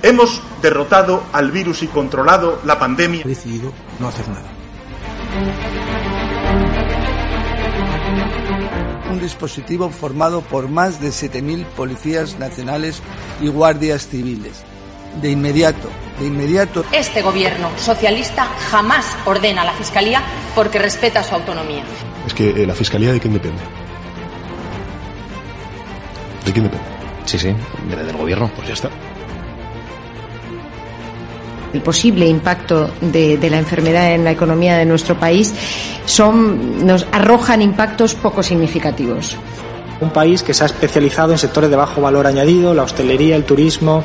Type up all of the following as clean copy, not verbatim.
Hemos derrotado al virus y controlado la pandemia. He decidido no hacer nada. Un dispositivo formado por más de 7.000 policías nacionales y guardias civiles. De inmediato. Este gobierno socialista jamás ordena a la Fiscalía porque respeta su autonomía. Es que la Fiscalía, ¿de quién depende? ¿De quién depende? Sí, del gobierno, pues ya está. El posible impacto de la enfermedad en la economía de nuestro país nos arrojan impactos poco significativos. Un país que se ha especializado en sectores de bajo valor añadido, la hostelería, el turismo.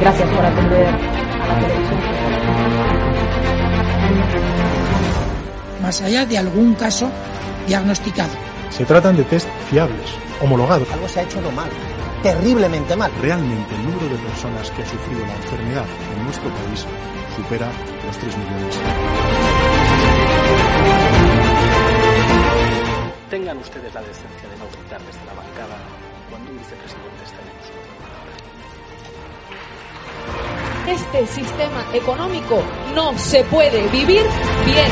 Gracias por atender a la televisión. Más allá de algún caso diagnosticado. Se tratan de test fiables, homologados. Algo se ha hecho mal, terriblemente mal. Realmente el número de personas que ha sufrido la enfermedad en nuestro país supera los 3 millones. Tengan ustedes la decencia de no gritar desde la bancada cuando un vicepresidente está en el suelo. Este sistema económico no se puede vivir bien.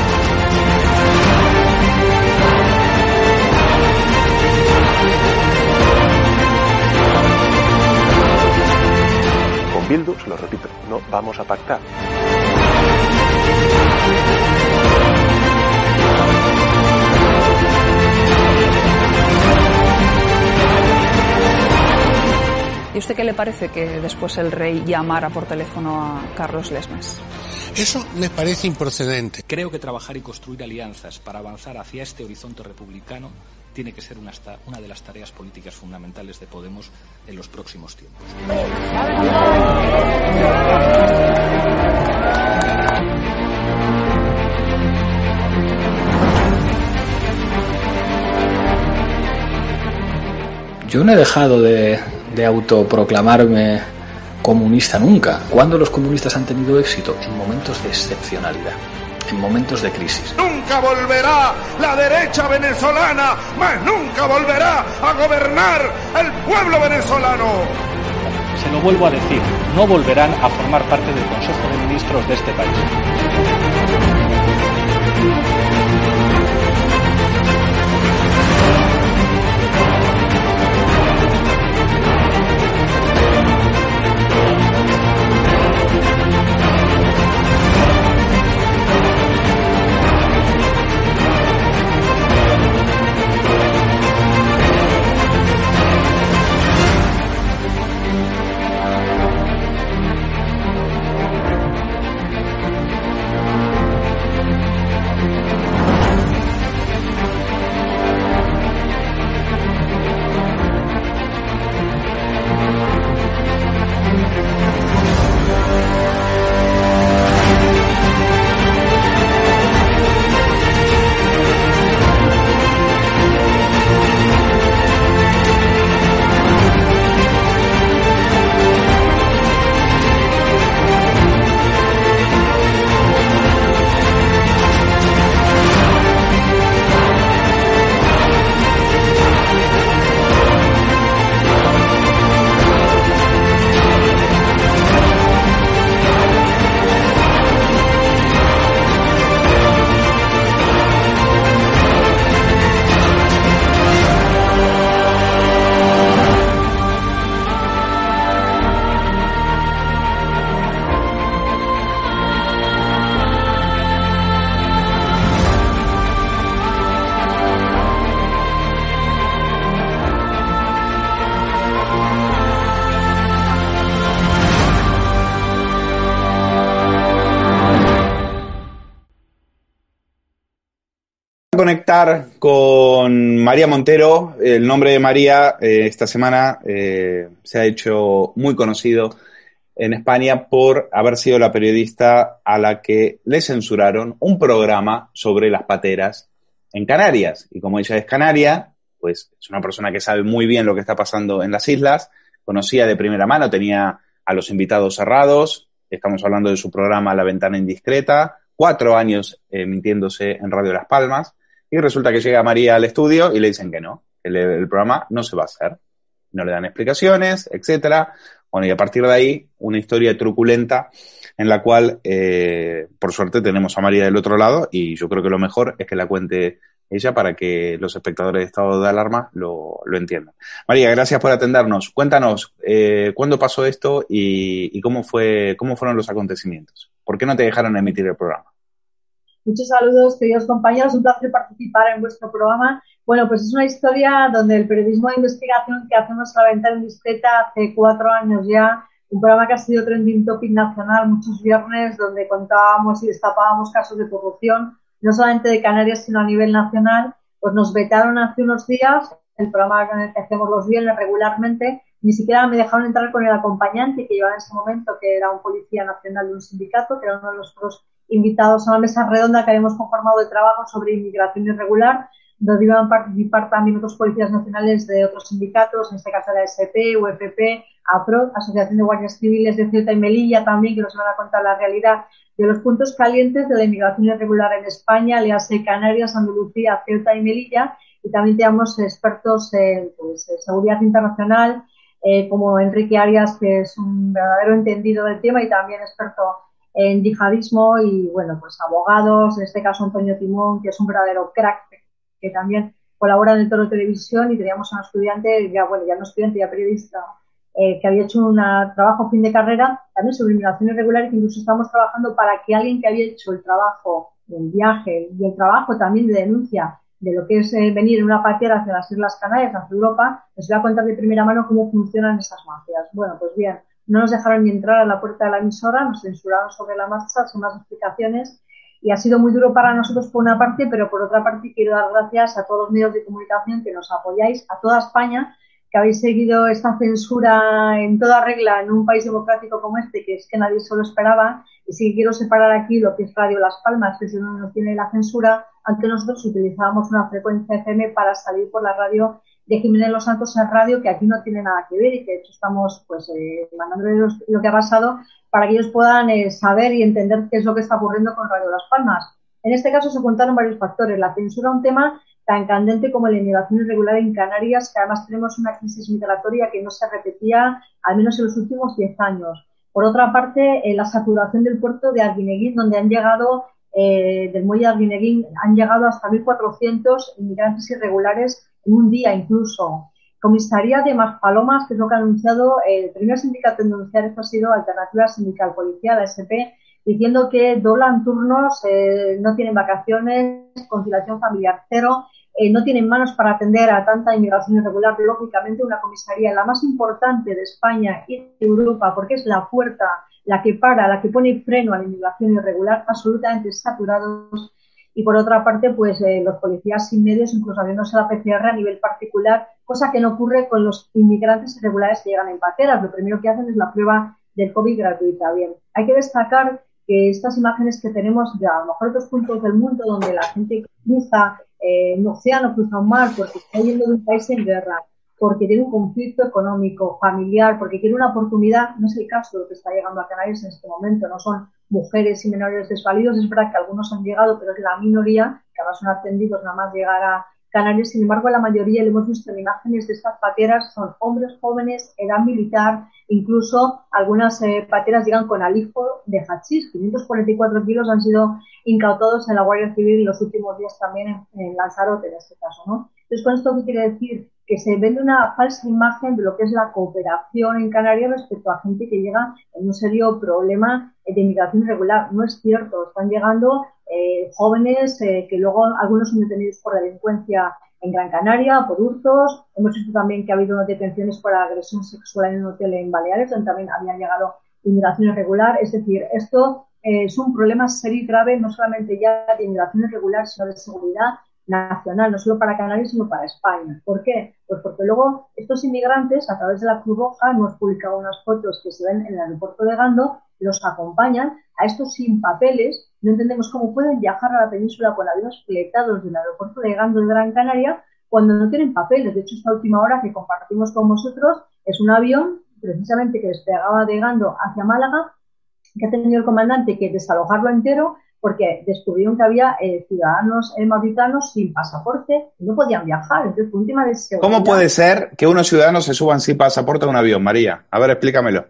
Con Bildu, se lo repito, no vamos a pactar. ¿Y usted qué le parece que después el rey llamara por teléfono a Carlos Lesmes? Eso me parece improcedente. Creo que trabajar y construir alianzas para avanzar hacia este horizonte republicano tiene que ser una de las tareas políticas fundamentales de Podemos en los próximos tiempos. Yo no he dejado de autoproclamarme comunista nunca. ¿Cuándo los comunistas han tenido éxito? En momentos de excepcionalidad, en momentos de crisis. Nunca volverá la derecha venezolana, más nunca volverá a gobernar el pueblo venezolano. Se lo vuelvo a decir, no volverán a formar parte del Consejo de Ministros de este país. conectar con María Montero. El nombre de María esta semana se ha hecho muy conocido en España por haber sido la periodista a la que le censuraron un programa sobre las pateras en Canarias. Y como ella es canaria, pues es una persona que sabe muy bien lo que está pasando en las islas, conocía de primera mano, tenía a los invitados cerrados. Estamos hablando de su programa La Ventana Indiscreta, 4 años mintiéndose en Radio Las Palmas, y resulta que llega María al estudio y le dicen que no, que el programa no se va a hacer. No le dan explicaciones, etcétera. Bueno, y a partir de ahí, una historia truculenta en la cual, por suerte, tenemos a María del otro lado, y yo creo que lo mejor es que la cuente ella para que los espectadores de Estado de Alarma lo entiendan. María, gracias por atendernos. Cuéntanos, ¿cuándo pasó esto y cómo fueron los acontecimientos? ¿Por qué no te dejaron emitir el programa? Muchos saludos, queridos compañeros. Un placer participar en vuestro programa. Bueno, pues es una historia donde el periodismo de investigación que hacemos a La Ventana Indiscreta hace 4 años ya, un programa que ha sido trending topic nacional muchos viernes, donde contábamos y destapábamos casos de corrupción, no solamente de Canarias, sino a nivel nacional, pues nos vetaron hace unos días el programa que hacemos los viernes regularmente. Ni siquiera me dejaron entrar con el acompañante que llevaba en ese momento, que era un policía nacional de un sindicato, que era uno de los otros invitados a una mesa redonda que habíamos conformado de trabajo sobre inmigración irregular, donde iban a participar también otros policías nacionales de otros sindicatos, en este caso era SP, UFP, APRO, Asociación de Guardias Civiles de Ceuta y Melilla también, que nos van a contar la realidad de los puntos calientes de la inmigración irregular en España, léase Canarias, Andalucía, Ceuta y Melilla, y también teníamos expertos en seguridad internacional, como Enrique Arias, que es un verdadero entendido del tema y también experto en yihadismo, y bueno, pues abogados, en este caso Antonio Timón, que es un verdadero crack, que también colabora en el Toro Televisión, y teníamos a un estudiante, ya periodista, que había hecho un trabajo fin de carrera también sobre inmigración irregular, y que incluso estamos trabajando para que alguien que había hecho el trabajo del viaje y el trabajo también de denuncia de lo que es venir en una patera hacia las Islas Canarias, hacia Europa, les voy a contar de primera mano cómo funcionan esas mafias. Bueno, pues bien, no nos dejaron ni entrar a la puerta de la emisora, nos censuraron sobre la marcha, sin más explicaciones, y ha sido muy duro para nosotros por una parte, pero por otra parte quiero dar gracias a todos los medios de comunicación que nos apoyáis, a toda España, que habéis seguido esta censura en toda regla en un país democrático como este, que es que nadie se lo esperaba, y sí que quiero separar aquí lo que es Radio Las Palmas, que es donde nos tiene la censura. Antes nosotros utilizábamos una frecuencia FM para salir por la radio de Jiménez Los Santos en radio, que aquí no tiene nada que ver, y que de hecho estamos pues mandándoles lo que ha pasado para que ellos puedan saber y entender qué es lo que está ocurriendo con Radio Las Palmas. En este caso se contaron varios factores. La censura, un tema tan candente como la inmigración irregular en Canarias, que además tenemos una crisis migratoria que no se repetía al menos en los últimos 10 años. Por otra parte, la saturación del puerto de Arguineguín, donde han llegado, del muelle de Arguineguín, han llegado hasta 1.400 inmigrantes irregulares en un día incluso. Comisaría de Maspalomas, que es lo que ha anunciado el primer sindicato en denunciar esto, ha sido Alternativa Sindical Policial, ASP, diciendo que doblan turnos, no tienen vacaciones, conciliación familiar cero, no tienen manos para atender a tanta inmigración irregular. Lógicamente, una comisaría, la más importante de España y de Europa, porque es la puerta, la que para, la que pone freno a la inmigración irregular, absolutamente saturados. Y por otra parte, pues los policías sin medios, incluso abriéndose la PCR a nivel particular, cosa que no ocurre con los inmigrantes irregulares que llegan en pateras. Lo primero que hacen es la prueba del COVID gratuita. Bien, hay que destacar que estas imágenes que tenemos de a lo mejor otros puntos del mundo, donde la gente cruza un océano, cruza un mar, porque está yendo de un país en guerra, porque tiene un conflicto económico, familiar, porque quiere una oportunidad, no es el caso de lo que está llegando a Canarias en este momento, no son mujeres y menores desvalidos, es verdad que algunos han llegado, pero es la minoría, que además son atendidos nada más llegar a Canarias. Sin embargo, la mayoría, lo hemos visto en imágenes de estas pateras, son hombres jóvenes, edad militar, incluso algunas pateras llegan con alijo de hachís. 544 kilos han sido incautados en la Guardia Civil los últimos días también en Lanzarote, en este caso, ¿no? Entonces, ¿con esto qué quiere decir? Que se vende una falsa imagen de lo que es la cooperación en Canarias respecto a gente que llega en un serio problema de inmigración irregular. No es cierto, están llegando jóvenes que luego algunos son detenidos por delincuencia en Gran Canaria, por hurtos. Hemos visto también que ha habido detenciones por agresión sexual en un hotel en Baleares, donde también había llegado inmigración irregular. Es decir, esto es un problema serio y grave, no solamente ya de inmigración irregular, sino de seguridad, nacional, no solo para Canarias, sino para España. ¿Por qué? Pues porque luego estos inmigrantes, a través de la Cruz Roja, hemos publicado unas fotos que se ven en el aeropuerto de Gando, los acompañan a estos sin papeles. No entendemos cómo pueden viajar a la península con aviones fletados del aeropuerto de Gando de Gran Canaria cuando no tienen papeles. De hecho, esta última hora que compartimos con vosotros es un avión precisamente que despegaba de Gando hacia Málaga, que ha tenido el comandante que desalojarlo entero porque descubrieron que había ciudadanos mauritanos sin pasaporte y no podían viajar. Entonces, por un tema de seguridad. ¿Cómo puede ser que unos ciudadanos se suban sin pasaporte a un avión, María? A ver, explícamelo.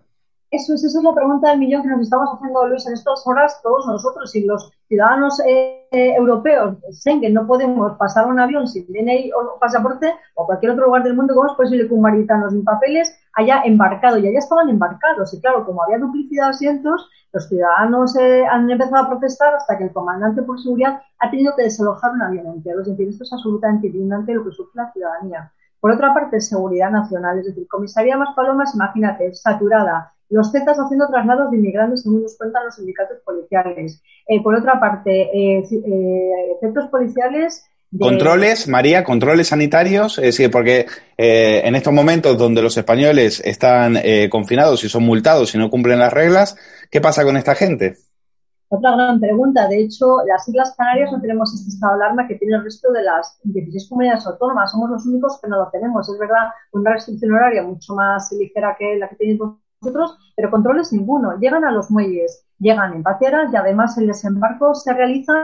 Esa es la pregunta del millón que nos estamos haciendo, Luis, en estas horas, todos nosotros. Si los ciudadanos europeos, Schengen, no podemos pasar un avión sin DNI o pasaporte, o cualquier otro lugar del mundo, ¿cómo es posible que un maritano sin papeles haya embarcado? Y allá estaban embarcados. Y claro, como había duplicidad de asientos, los ciudadanos han empezado a protestar hasta que el comandante por seguridad ha tenido que desalojar un avión entero. Es decir, esto es absolutamente indignante lo que sufre la ciudadanía. Por otra parte, seguridad nacional. Es decir, comisaría Maspalomas, imagínate, saturada. Los Zetas haciendo traslados de inmigrantes, según nos cuentan los sindicatos policiales. Por otra parte, efectos policiales... Controles, María, controles sanitarios, es decir, porque en estos momentos donde los españoles están confinados y son multados y no cumplen las reglas, ¿qué pasa con esta gente? Otra gran pregunta. De hecho, las Islas Canarias no tenemos este estado de alarma que tiene el resto de las 16 comunidades autónomas. Somos los únicos que no lo tenemos. Es verdad, una restricción horaria mucho más ligera que la que tienen nosotros, pero controles ninguno. Llegan a los muelles, llegan en pateras y además el desembarco se realiza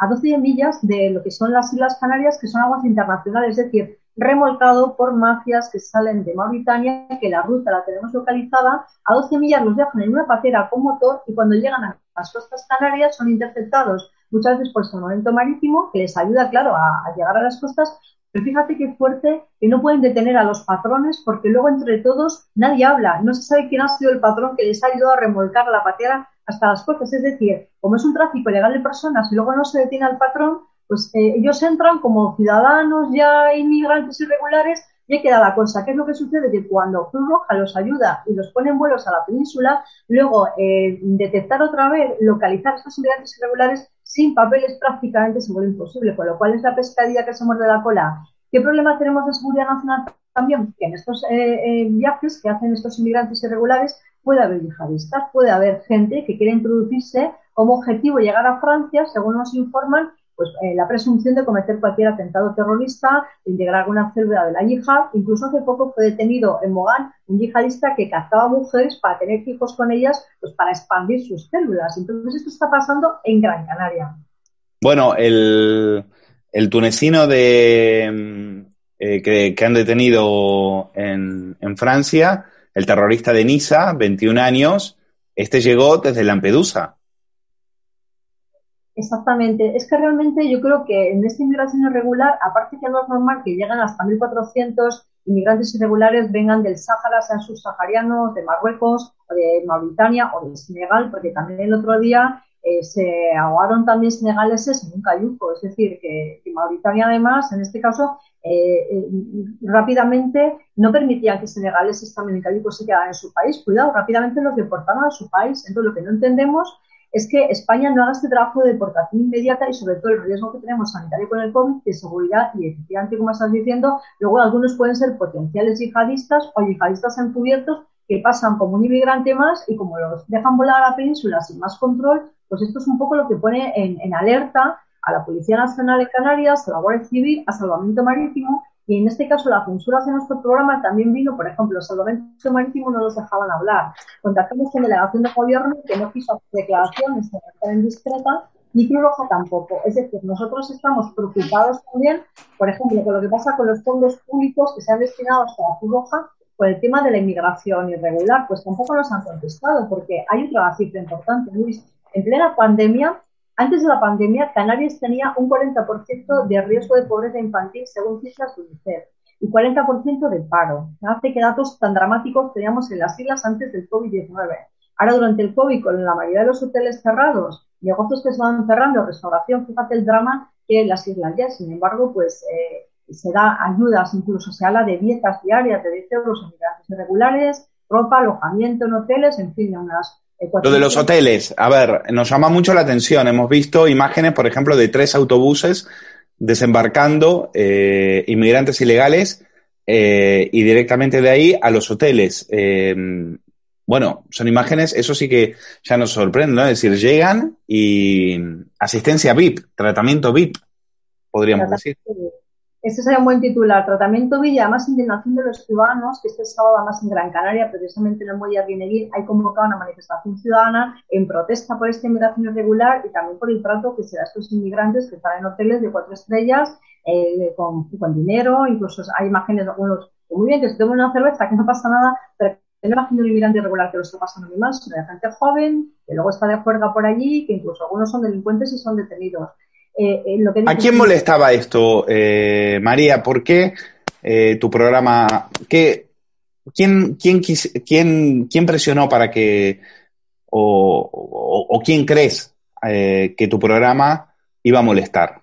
a 12 millas de lo que son las Islas Canarias, que son aguas internacionales, es decir, remolcado por mafias que salen de Mauritania, que la ruta la tenemos localizada, a 12 millas los dejan en una patera con motor y cuando llegan a las costas canarias son interceptados muchas veces por salvamento marítimo, que les ayuda, claro, a llegar a las costas. Pero fíjate qué fuerte que no pueden detener a los patrones porque luego entre todos nadie habla. No se sabe quién ha sido el patrón que les ha ayudado a remolcar la patera hasta las costas. Es decir, como es un tráfico ilegal de personas y luego no se detiene al patrón, pues ellos entran como ciudadanos ya inmigrantes irregulares y ahí queda la cosa. ¿Qué es lo que sucede? Que cuando Cruz Roja los ayuda y los pone en vuelos a la península, luego detectar otra vez, localizar estos inmigrantes irregulares sin papeles prácticamente se vuelve imposible, con lo cual es la pescadilla que se muerde la cola. ¿Qué problema tenemos de seguridad nacional también? Que en estos viajes que hacen estos inmigrantes irregulares puede haber yihadistas, puede haber gente que quiere introducirse como objetivo llegar a Francia, según nos informan, pues la presunción de cometer cualquier atentado terrorista, de integrar una célula de la yihad. Incluso hace poco fue detenido en Mogán un yihadista que captaba mujeres para tener hijos con ellas, pues para expandir sus células. Entonces esto está pasando en Gran Canaria. Bueno, el tunecino de que han detenido en Francia, el terrorista de Niza, 21 años, este llegó desde Lampedusa. Exactamente. Es que realmente yo creo que en esta inmigración irregular, aparte que no es normal que llegan hasta 1.400 inmigrantes irregulares, vengan del Sáhara, sean subsaharianos, de Marruecos, o de Mauritania o de Senegal, porque también el otro día se ahogaron también senegaleses en un cayuco. Es decir, que Mauritania además, en este caso, rápidamente no permitía que senegaleses también en cayuco se quedaran en su país. Cuidado, rápidamente los deportaban a su país. Entonces, lo que no entendemos es que España no haga este trabajo de deportación inmediata y sobre todo el riesgo que tenemos sanitario con el COVID, de seguridad y efectivamente, como estás diciendo, luego algunos pueden ser potenciales yihadistas o yihadistas encubiertos que pasan como un inmigrante más y como los dejan volar a la península sin más control, pues esto es un poco lo que pone en alerta a la Policía Nacional de Canarias, a la Guardia Civil, a Salvamento Marítimo. Y en este caso la censura hacia nuestro programa también vino, por ejemplo, el salvamento marítimo no los dejaban hablar. Contactamos con delegación de gobierno que no quiso hacer declaraciones de manera indiscreta, ni Cruz Roja tampoco. Es decir, nosotros estamos preocupados también, por ejemplo, con lo que pasa con los fondos públicos que se han destinado a la Cruz Roja por el tema de la inmigración irregular. Pues tampoco nos han contestado, porque hay otra cifra importante, Luis. En plena pandemia, antes de la pandemia, Canarias tenía un 40% de riesgo de pobreza infantil, según cifras de UNICEF, y 40% de paro. Hace que datos tan dramáticos teníamos en las islas antes del COVID-19. Ahora, durante el COVID, con la mayoría de los hoteles cerrados, negocios que se van cerrando, restauración, fíjate el drama que en las islas ya. Sin embargo, pues se da ayudas, incluso se habla de dietas diarias de 10 euros en migrantes irregulares, ropa, alojamiento en hoteles, en fin, unas... Lo de los hoteles, a ver, nos llama mucho la atención. Hemos visto imágenes, por ejemplo, de 3 autobuses desembarcando inmigrantes ilegales y directamente de ahí a los hoteles. Bueno, son imágenes, eso sí que ya nos sorprende, ¿no? Es decir, llegan y asistencia VIP, tratamiento VIP, podríamos decir. Este sería un buen titular, tratamiento VIP, además indignación de los ciudadanos, que este sábado además en Gran Canaria, precisamente en el muelle Arguineguín, hay convocado una manifestación ciudadana en protesta por esta inmigración irregular y también por el trato que se da a estos inmigrantes que están en hoteles de 4 estrellas, con dinero, incluso hay imágenes de algunos, muy bien, que se tomen una cerveza, que no pasa nada, pero no va haciendo un inmigrante irregular que lo está pasando muy mal, sino de gente joven, que luego está de juerga por allí, que incluso algunos son delincuentes y son detenidos. Lo que ¿a quién molestaba esto, María? ¿Por qué tu programa? ¿Quién presionó para que, o quién crees que tu programa iba a molestar?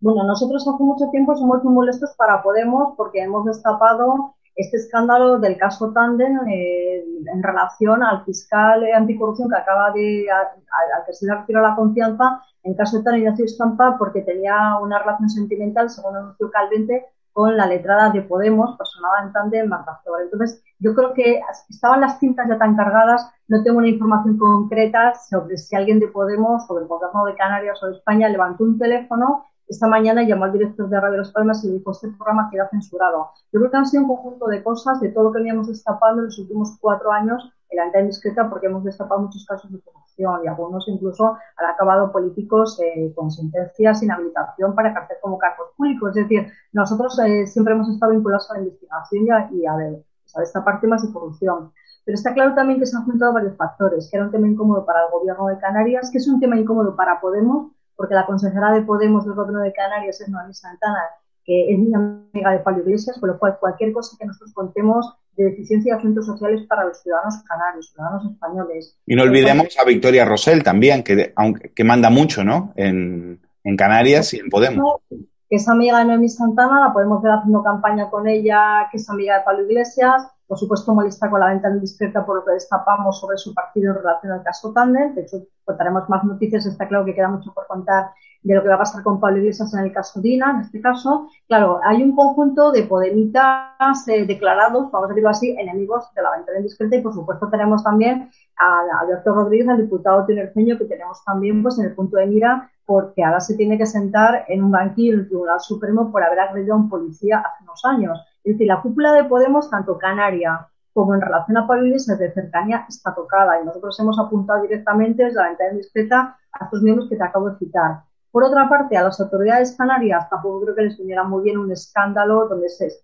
Bueno, nosotros hace mucho tiempo somos muy molestos para Podemos porque hemos destapado este escándalo del caso Tandem en relación al fiscal anticorrupción que acaba de, al que se le retiró la confianza, en el caso de Ignacio Stampa, porque tenía una relación sentimental, según anunció Calvente, con la letrada de Podemos, personada en Tandem, Marta Zor. Entonces, yo creo que estaban las cintas ya tan cargadas, no tengo una información concreta sobre si alguien de Podemos, o del gobierno de Canarias o de España, levantó un teléfono. Esta mañana llamó al director de Radio Las Palmas y le dijo, este programa queda censurado. Yo creo que han sido un conjunto de cosas, de todo lo que veníamos destapando en los últimos 4 años en La Ventana Indiscreta, porque hemos destapado muchos casos de corrupción y algunos incluso han acabado políticos con sentencias sin habilitación para ejercer como cargos públicos. Es decir, nosotros siempre hemos estado vinculados a la investigación y a esta parte más de corrupción. Pero está claro también que se han juntado varios factores, que era un tema incómodo para el gobierno de Canarias, que es un tema incómodo para Podemos, porque la consejera de Podemos del gobierno de Canarias es Noemí Santana, que es muy amiga de Pablo Iglesias, con lo cual cualquier cosa que nosotros contemos de deficiencia de asuntos sociales para los ciudadanos canarios, ciudadanos españoles. Y no olvidemos a Victoria Rosell también, que manda mucho, ¿no?, en Canarias y en Podemos. Que es amiga de Noemí Santana, la podemos ver haciendo campaña con ella, que es amiga de Pablo Iglesias. Por supuesto, molesta con La Ventana Indiscreta por lo que destapamos sobre su partido en relación al caso Tandem. De hecho, contaremos más noticias. Está claro que queda mucho por contar de lo que va a pasar con Pablo Iglesias en el caso Dina, en este caso. Claro, hay un conjunto de podemitas declarados, vamos a decirlo así, enemigos de La Ventana Indiscreta. Y, por supuesto, tenemos también a Alberto Rodríguez, al diputado tinerfeño, que tenemos también pues en el punto de mira, porque ahora se tiene que sentar en un banquillo en el Tribunal Supremo por haber agredido a un policía hace unos años. Es decir, la cúpula de Podemos, tanto canaria como en relación a Pablo Iglesias de cercanía, está tocada. Y nosotros hemos apuntado directamente desde La Ventana Indiscreta a estos miembros que te acabo de citar. Por otra parte, a las autoridades canarias tampoco creo que les viniera muy bien un escándalo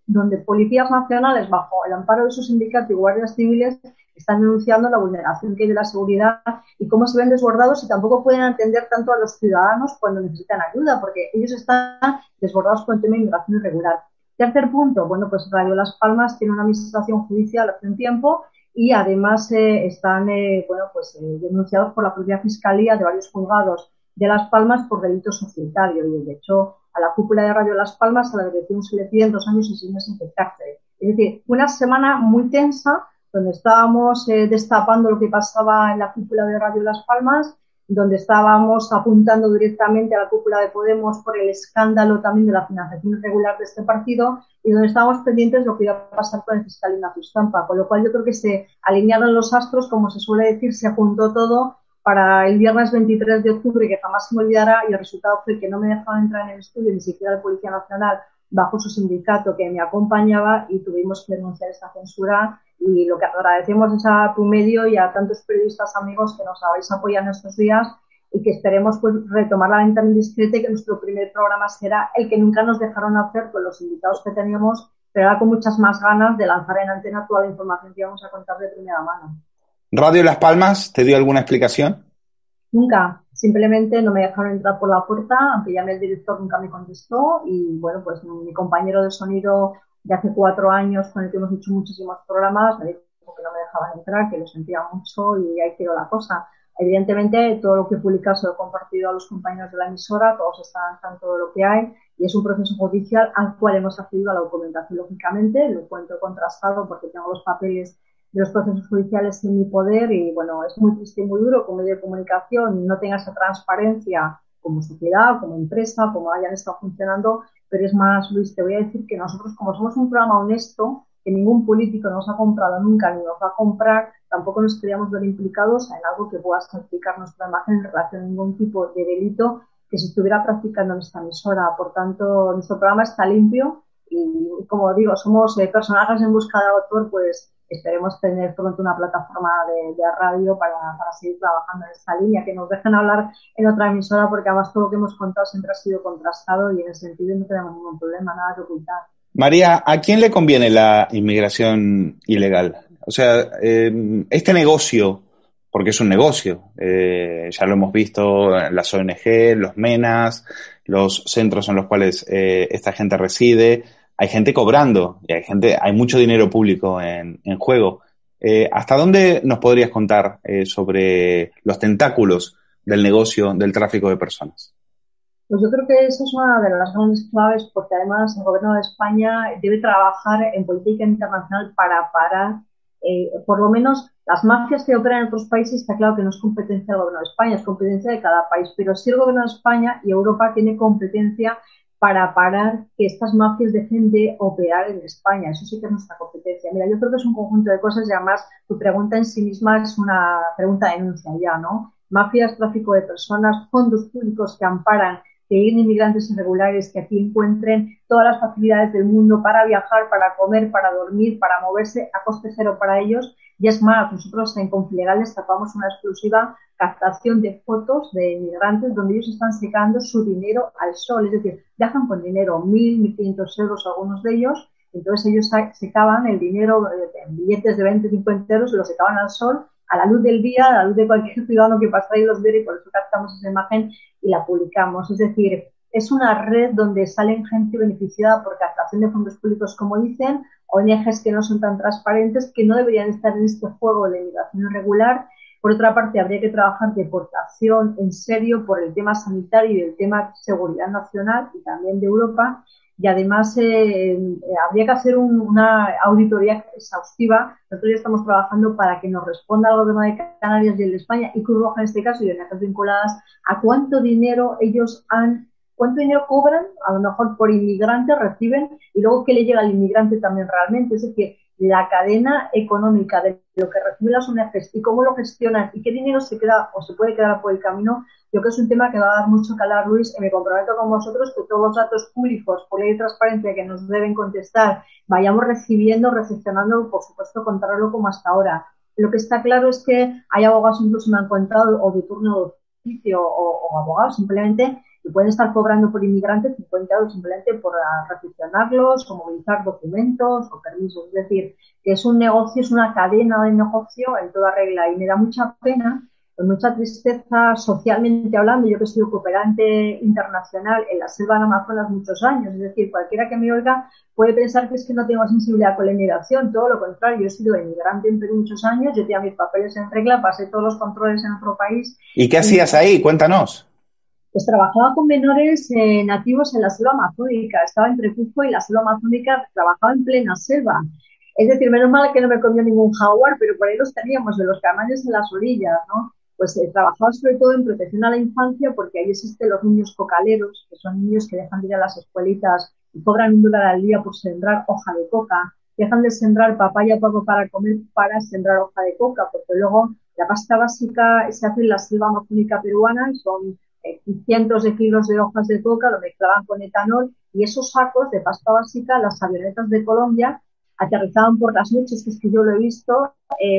donde policías nacionales, bajo el amparo de su sindicato y guardias civiles, están denunciando la vulneración que hay de la seguridad y cómo se ven desbordados y tampoco pueden atender tanto a los ciudadanos cuando necesitan ayuda, porque ellos están desbordados con el tema de inmigración irregular. Tercer punto, bueno, pues Radio Las Palmas tiene una administración judicial hace un tiempo y además están denunciados por la propia Fiscalía de varios juzgados de Las Palmas por delito societario. Y de hecho, a la cúpula de Radio Las Palmas, a la dirección se le piden 2 años y 6 meses de cárcel. Es decir, una semana muy tensa donde estábamos destapando lo que pasaba en la cúpula de Radio Las Palmas, donde estábamos apuntando directamente a la cúpula de Podemos por el escándalo también de la financiación irregular de este partido y donde estábamos pendientes de lo que iba a pasar con el fiscal Ignacio Stampa, con lo cual yo creo que se alinearon los astros, como se suele decir, se apuntó todo para el viernes 23 de octubre, que jamás se me olvidará, y el resultado fue que no me dejaron entrar en el estudio, ni siquiera la Policía Nacional, bajo su sindicato que me acompañaba, y tuvimos que denunciar esta censura. Y lo que agradecemos es a tu medio y a tantos periodistas amigos que nos habéis apoyado en estos días y que esperemos pues retomar La Ventana Indiscreta y que nuestro primer programa será el que nunca nos dejaron hacer con los invitados que teníamos, pero ahora con muchas más ganas de lanzar en antena toda la información que vamos a contar de primera mano. ¿Radio Las Palmas te dio alguna explicación? Nunca, simplemente no me dejaron entrar por la puerta, aunque llamé al director, nunca me contestó y bueno, pues mi compañero de sonido de hace 4 años, con el que hemos hecho muchísimos programas, me dijo que no me dejaban entrar, que lo sentía mucho y ahí quedó la cosa. Evidentemente, todo lo que he publicado se lo he compartido a los compañeros de la emisora, todos están al tanto de lo que hay y es un proceso judicial al cual hemos accedido a la documentación, lógicamente, lo encuentro contrastado porque tengo los papeles de los procesos judiciales en mi poder y, bueno, es muy triste y muy duro como medio de comunicación, no tenga esa transparencia como sociedad, como empresa, como hayan estado funcionando, pero es más, Luis, te voy a decir que nosotros, como somos un programa honesto, que ningún político nos ha comprado nunca ni nos va a comprar, tampoco nos queríamos ver implicados en algo que pueda salpicar nuestra imagen en relación a ningún tipo de delito que se estuviera practicando en esta emisora. Por tanto, nuestro programa está limpio y, como digo, somos personajes en busca de autor, pues esperemos tener pronto una plataforma de radio para seguir trabajando en esta línea, que nos dejen hablar en otra emisora, porque además todo lo que hemos contado siempre ha sido contrastado y en ese sentido no tenemos ningún problema, nada que ocultar. María, ¿a quién le conviene la inmigración ilegal? O sea, este negocio, porque es un negocio, ya lo hemos visto en las ONG, los MENAs, los centros en los cuales esta gente reside, hay gente cobrando, y hay mucho dinero público en juego. ¿Hasta dónde nos podrías contar sobre los tentáculos del negocio del tráfico de personas? Pues yo creo que esa es una de las grandes claves, porque además el Gobierno de España debe trabajar en política internacional para parar, por lo menos, las mafias que operan en otros países. Está claro que no es competencia del Gobierno de España, es competencia de cada país, pero sí el Gobierno de España y Europa tiene competencia para parar que estas mafias dejen de operar en España. Eso sí que es nuestra competencia. Mira, yo creo que es un conjunto de cosas y además tu pregunta en sí misma es una pregunta de denuncia ya, ¿no? Mafias, tráfico de personas, fondos públicos que amparan que lleguen inmigrantes irregulares, que aquí encuentren todas las facilidades del mundo para viajar, para comer, para dormir, para moverse a coste cero para ellos. Y es más, nosotros en Confilegales tapamos una exclusiva captación de fotos de inmigrantes donde ellos están secando su dinero al sol. Es decir, viajan con dinero, 1.000, 1.500 euros algunos de ellos. Entonces ellos secaban el dinero en billetes de 20, 50 euros y los secaban al sol, a la luz del día, a la luz de cualquier ciudadano que pasara y los viera, y por eso captamos esa imagen y la publicamos. Es decir, es una red donde salen gente beneficiada por captación de fondos públicos, como dicen, ONGs que no son tan transparentes, que no deberían estar en este juego de migración irregular. Por otra parte, habría que trabajar deportación en serio por el tema sanitario y el tema de seguridad nacional y también de Europa. Y además habría que hacer una auditoría exhaustiva. Nosotros ya estamos trabajando para que nos responda el Gobierno de Canarias y el de España y Cruz Roja en este caso y ONGs vinculadas a cuánto dinero ellos cuánto dinero cobran, a lo mejor por inmigrante reciben y luego qué le llega al inmigrante también realmente. Es decir, la cadena económica de lo que reciben las ONGs y cómo lo gestionan y qué dinero se queda o se puede quedar por el camino. Yo creo que es un tema que va a dar mucho que hablar, Luis, y me comprometo con vosotros que todos los datos públicos, por ley de transparencia, que nos deben contestar, vayamos recibiendo, recepcionando, por supuesto, contarlo como hasta ahora. Lo que está claro es que hay abogados, incluso me han contado, o de turno de oficio, o abogados simplemente, que pueden estar cobrando por inmigrantes 50 euros simplemente por recepcionarlos, o movilizar documentos, o permisos. Es decir, que es un negocio, es una cadena de negocio en toda regla, y me da mucha pena, con mucha tristeza socialmente hablando. Yo que he sido cooperante internacional en la selva del Amazonas muchos años, es decir, cualquiera que me oiga puede pensar que es que no tengo sensibilidad con la inmigración, todo lo contrario, yo he sido emigrante en Perú muchos años, yo tenía mis papeles en regla, pasé todos los controles en otro país. ¿Y qué hacías ahí? Cuéntanos. Pues trabajaba con menores nativos en la selva amazónica, estaba entre Cusco y la selva amazónica, trabajaba en plena selva. Es decir, menos mal que no me comió ningún jaguar, pero por ahí los teníamos, de los canales en las orillas, ¿no? Pues trabajaba sobre todo en protección a la infancia, porque ahí existen los niños cocaleros, que son niños que dejan de ir a las escuelitas y cobran $1 al día por sembrar hoja de coca, dejan de sembrar papaya poco para comer para sembrar hoja de coca, porque luego la pasta básica se hace en la selva amazónica peruana, y son cientos de kilos de hojas de coca, lo mezclaban con etanol, y esos sacos de pasta básica, las avionetas de Colombia aterrizaban por las noches, que es que yo lo he visto,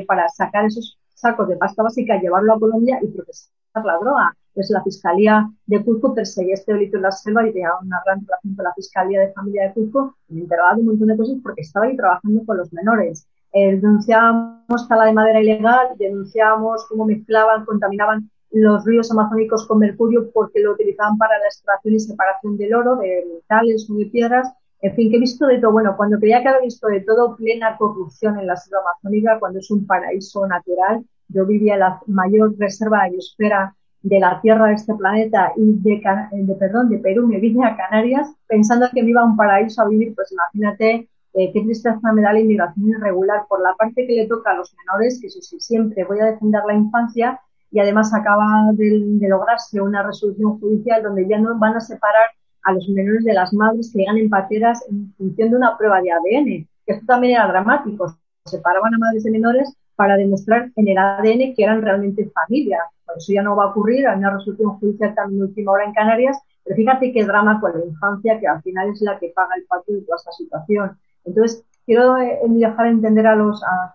para sacar esos sacos de pasta básica, llevarlo a Colombia y procesar la droga. Entonces la Fiscalía de Cusco perseguía este delito en la selva y tenía una gran relación con la Fiscalía de Familia de Cusco y me enteraba de un montón de cosas porque estaba ahí trabajando con los menores. Denunciábamos tala de madera ilegal, denunciábamos cómo mezclaban, contaminaban los ríos amazónicos con mercurio porque lo utilizaban para la extracción y separación del oro, de metales o de piedras. En fin, que he visto de todo. Bueno, cuando creía que había visto de todo, plena corrupción en la selva amazónica, cuando es un paraíso natural. Yo vivía en la mayor reserva de biosfera de la Tierra de este planeta y de Perú, me vine a Canarias pensando que me iba a un paraíso a vivir. Pues imagínate qué tristeza me da la inmigración irregular por la parte que le toca a los menores, que eso sí, siempre voy a defender la infancia, y además acaba de lograrse una resolución judicial donde ya no van a separar a los menores de las madres que llegan en pateras en función de una prueba de ADN, que esto también era dramático. Separaban a madres de menores para demostrar en el ADN que eran realmente familia. Bueno, eso ya no va a ocurrir, hay una resolución judicial también de última hora en Canarias, pero fíjate qué drama con la infancia, que al final es la que paga el pato de toda esta situación. Entonces, quiero dejar entender a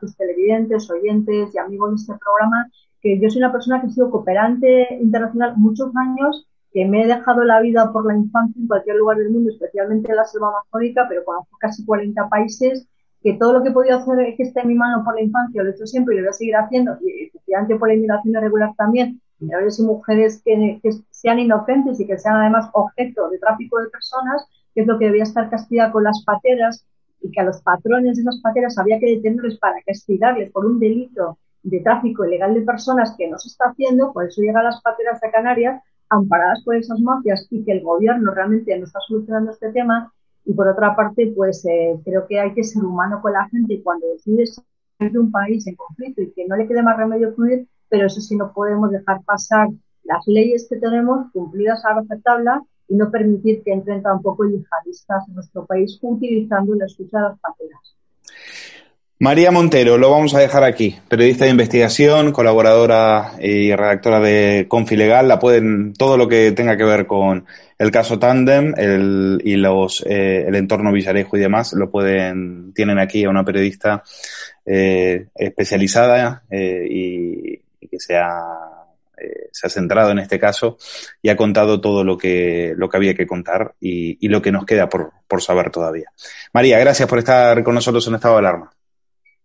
tus televidentes, oyentes y amigos de este programa que yo soy una persona que he sido cooperante internacional muchos años, que me he dejado la vida por la infancia en cualquier lugar del mundo, especialmente en la selva amazónica, pero conozco casi 40 países, que todo lo que he podido hacer que esté en mi mano por la infancia lo he hecho siempre y lo voy a seguir haciendo, y efectivamente por la inmigración irregular también, menores y mujeres que sean inocentes y que sean además objeto de tráfico de personas, que es lo que debía estar castigado con las pateras, y que a los patrones de esas pateras había que detenerles para castigarles por un delito de tráfico ilegal de personas que no se está haciendo, por eso llegan las pateras de Canarias amparadas por esas mafias, y que el gobierno realmente no está solucionando este tema. Y por otra parte, pues creo que hay que ser humano con la gente cuando decides salir de un país en conflicto y que no le quede más remedio que huir, pero eso sí, no podemos dejar pasar las leyes que tenemos, cumplidas a rajatabla, y no permitir que entren tampoco yihadistas en nuestro país utilizando la excusa de las pateras. María Montero, lo vamos a dejar aquí, periodista de investigación, colaboradora y redactora de Confilegal. La pueden, todo lo que tenga que ver con el caso Tandem y el entorno Villarejo y demás, lo pueden, tienen aquí a una periodista especializada y que se ha centrado en este caso y ha contado todo lo que había que contar y lo que nos queda por saber todavía. María, gracias por estar con nosotros en Estado de Alarma.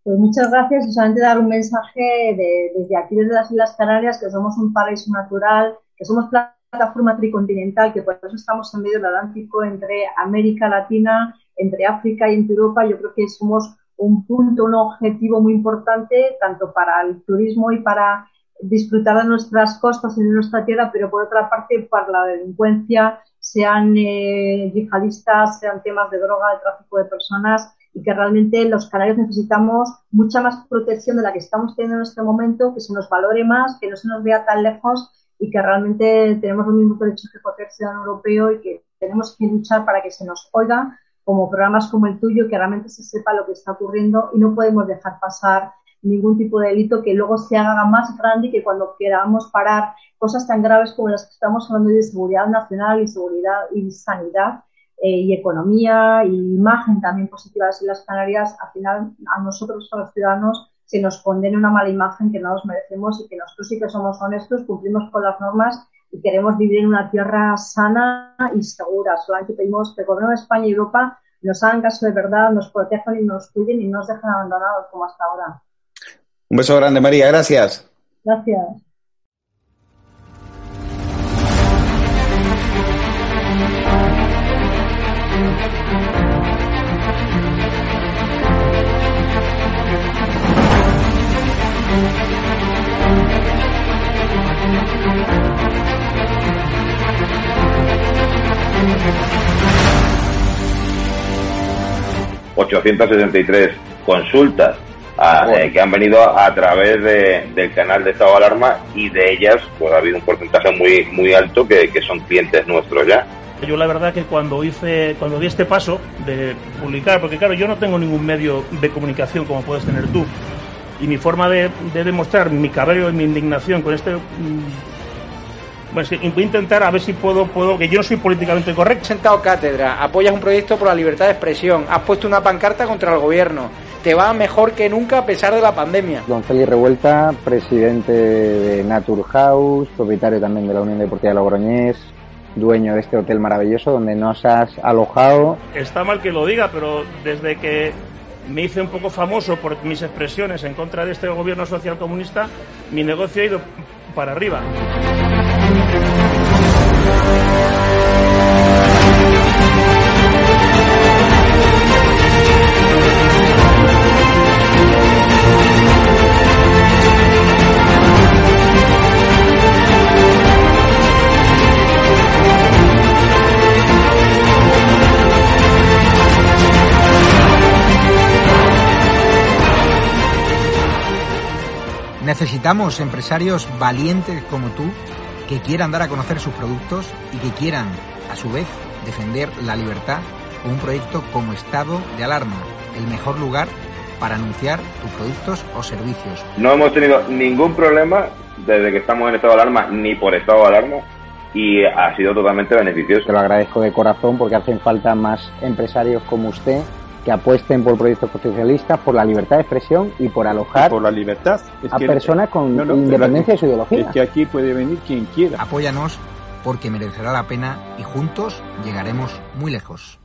Pues muchas gracias, y solamente dar un mensaje desde aquí, desde las Islas Canarias, que somos un paraíso natural, que somos plataforma tricontinental, que por eso estamos en medio del Atlántico, entre América Latina, entre África y entre Europa. Yo creo que somos un punto, un objetivo muy importante, tanto para el turismo y para disfrutar de nuestras costas y de nuestra tierra, pero por otra parte para la delincuencia, sean yihadistas, sean temas de droga, de tráfico de personas, y que realmente los canarios necesitamos mucha más protección de la que estamos teniendo en este momento, que se nos valore más, que no se nos vea tan lejos, y que realmente tenemos los mismos derechos que cualquier ciudadano europeo, y que tenemos que luchar para que se nos oiga, como programas como el tuyo, que realmente se sepa lo que está ocurriendo, y no podemos dejar pasar ningún tipo de delito que luego se haga más grande, y que cuando queramos parar cosas tan graves como las que estamos hablando de seguridad nacional y seguridad y sanidad, y economía, y imagen también positiva de las Canarias, al final a nosotros, a los ciudadanos, se nos condena una mala imagen que no nos merecemos, y que nosotros sí que somos honestos, cumplimos con las normas y queremos vivir en una tierra sana y segura. Solamente pedimos que el gobierno de España y Europa nos hagan caso de verdad, nos protejan y nos cuiden y no nos dejen abandonados como hasta ahora. Un beso grande, María. Gracias. Gracias. ...873 consultas que han venido a través del canal de Estado de Alarma, y de ellas pues ha habido un porcentaje muy muy alto que son clientes nuestros ya. Yo la verdad que cuando di este paso de publicar, porque claro, yo no tengo ningún medio de comunicación como puedes tener tú, y mi forma de demostrar mi cabreo y mi indignación con este... Bueno, sí, voy a intentar a ver si puedo, que yo no soy políticamente correcto. Has sentado cátedra, apoyas un proyecto por la libertad de expresión, has puesto una pancarta contra el gobierno, te va mejor que nunca a pesar de la pandemia. Don Félix Revuelta, presidente de Naturhaus, propietario también de la Unión Deportiva de Logroñés, dueño de este hotel maravilloso donde nos has alojado. Está mal que lo diga, pero desde que me hice un poco famoso por mis expresiones en contra de este gobierno social comunista, mi negocio ha ido para arriba. Necesitamos empresarios valientes como tú, que quieran dar a conocer sus productos y que quieran, a su vez, defender la libertad con un proyecto como Estado de Alarma, el mejor lugar para anunciar tus productos o servicios. No hemos tenido ningún problema desde que estamos en Estado de Alarma, ni por Estado de Alarma, y ha sido totalmente beneficioso. Te lo agradezco de corazón porque hacen falta más empresarios como usted que apuesten por proyectos socialistas, por la libertad de expresión y por alojar por la libertad. Es a que personas con independencia de su ideología. Es que aquí puede venir quien quiera. Apóyanos porque merecerá la pena y juntos llegaremos muy lejos.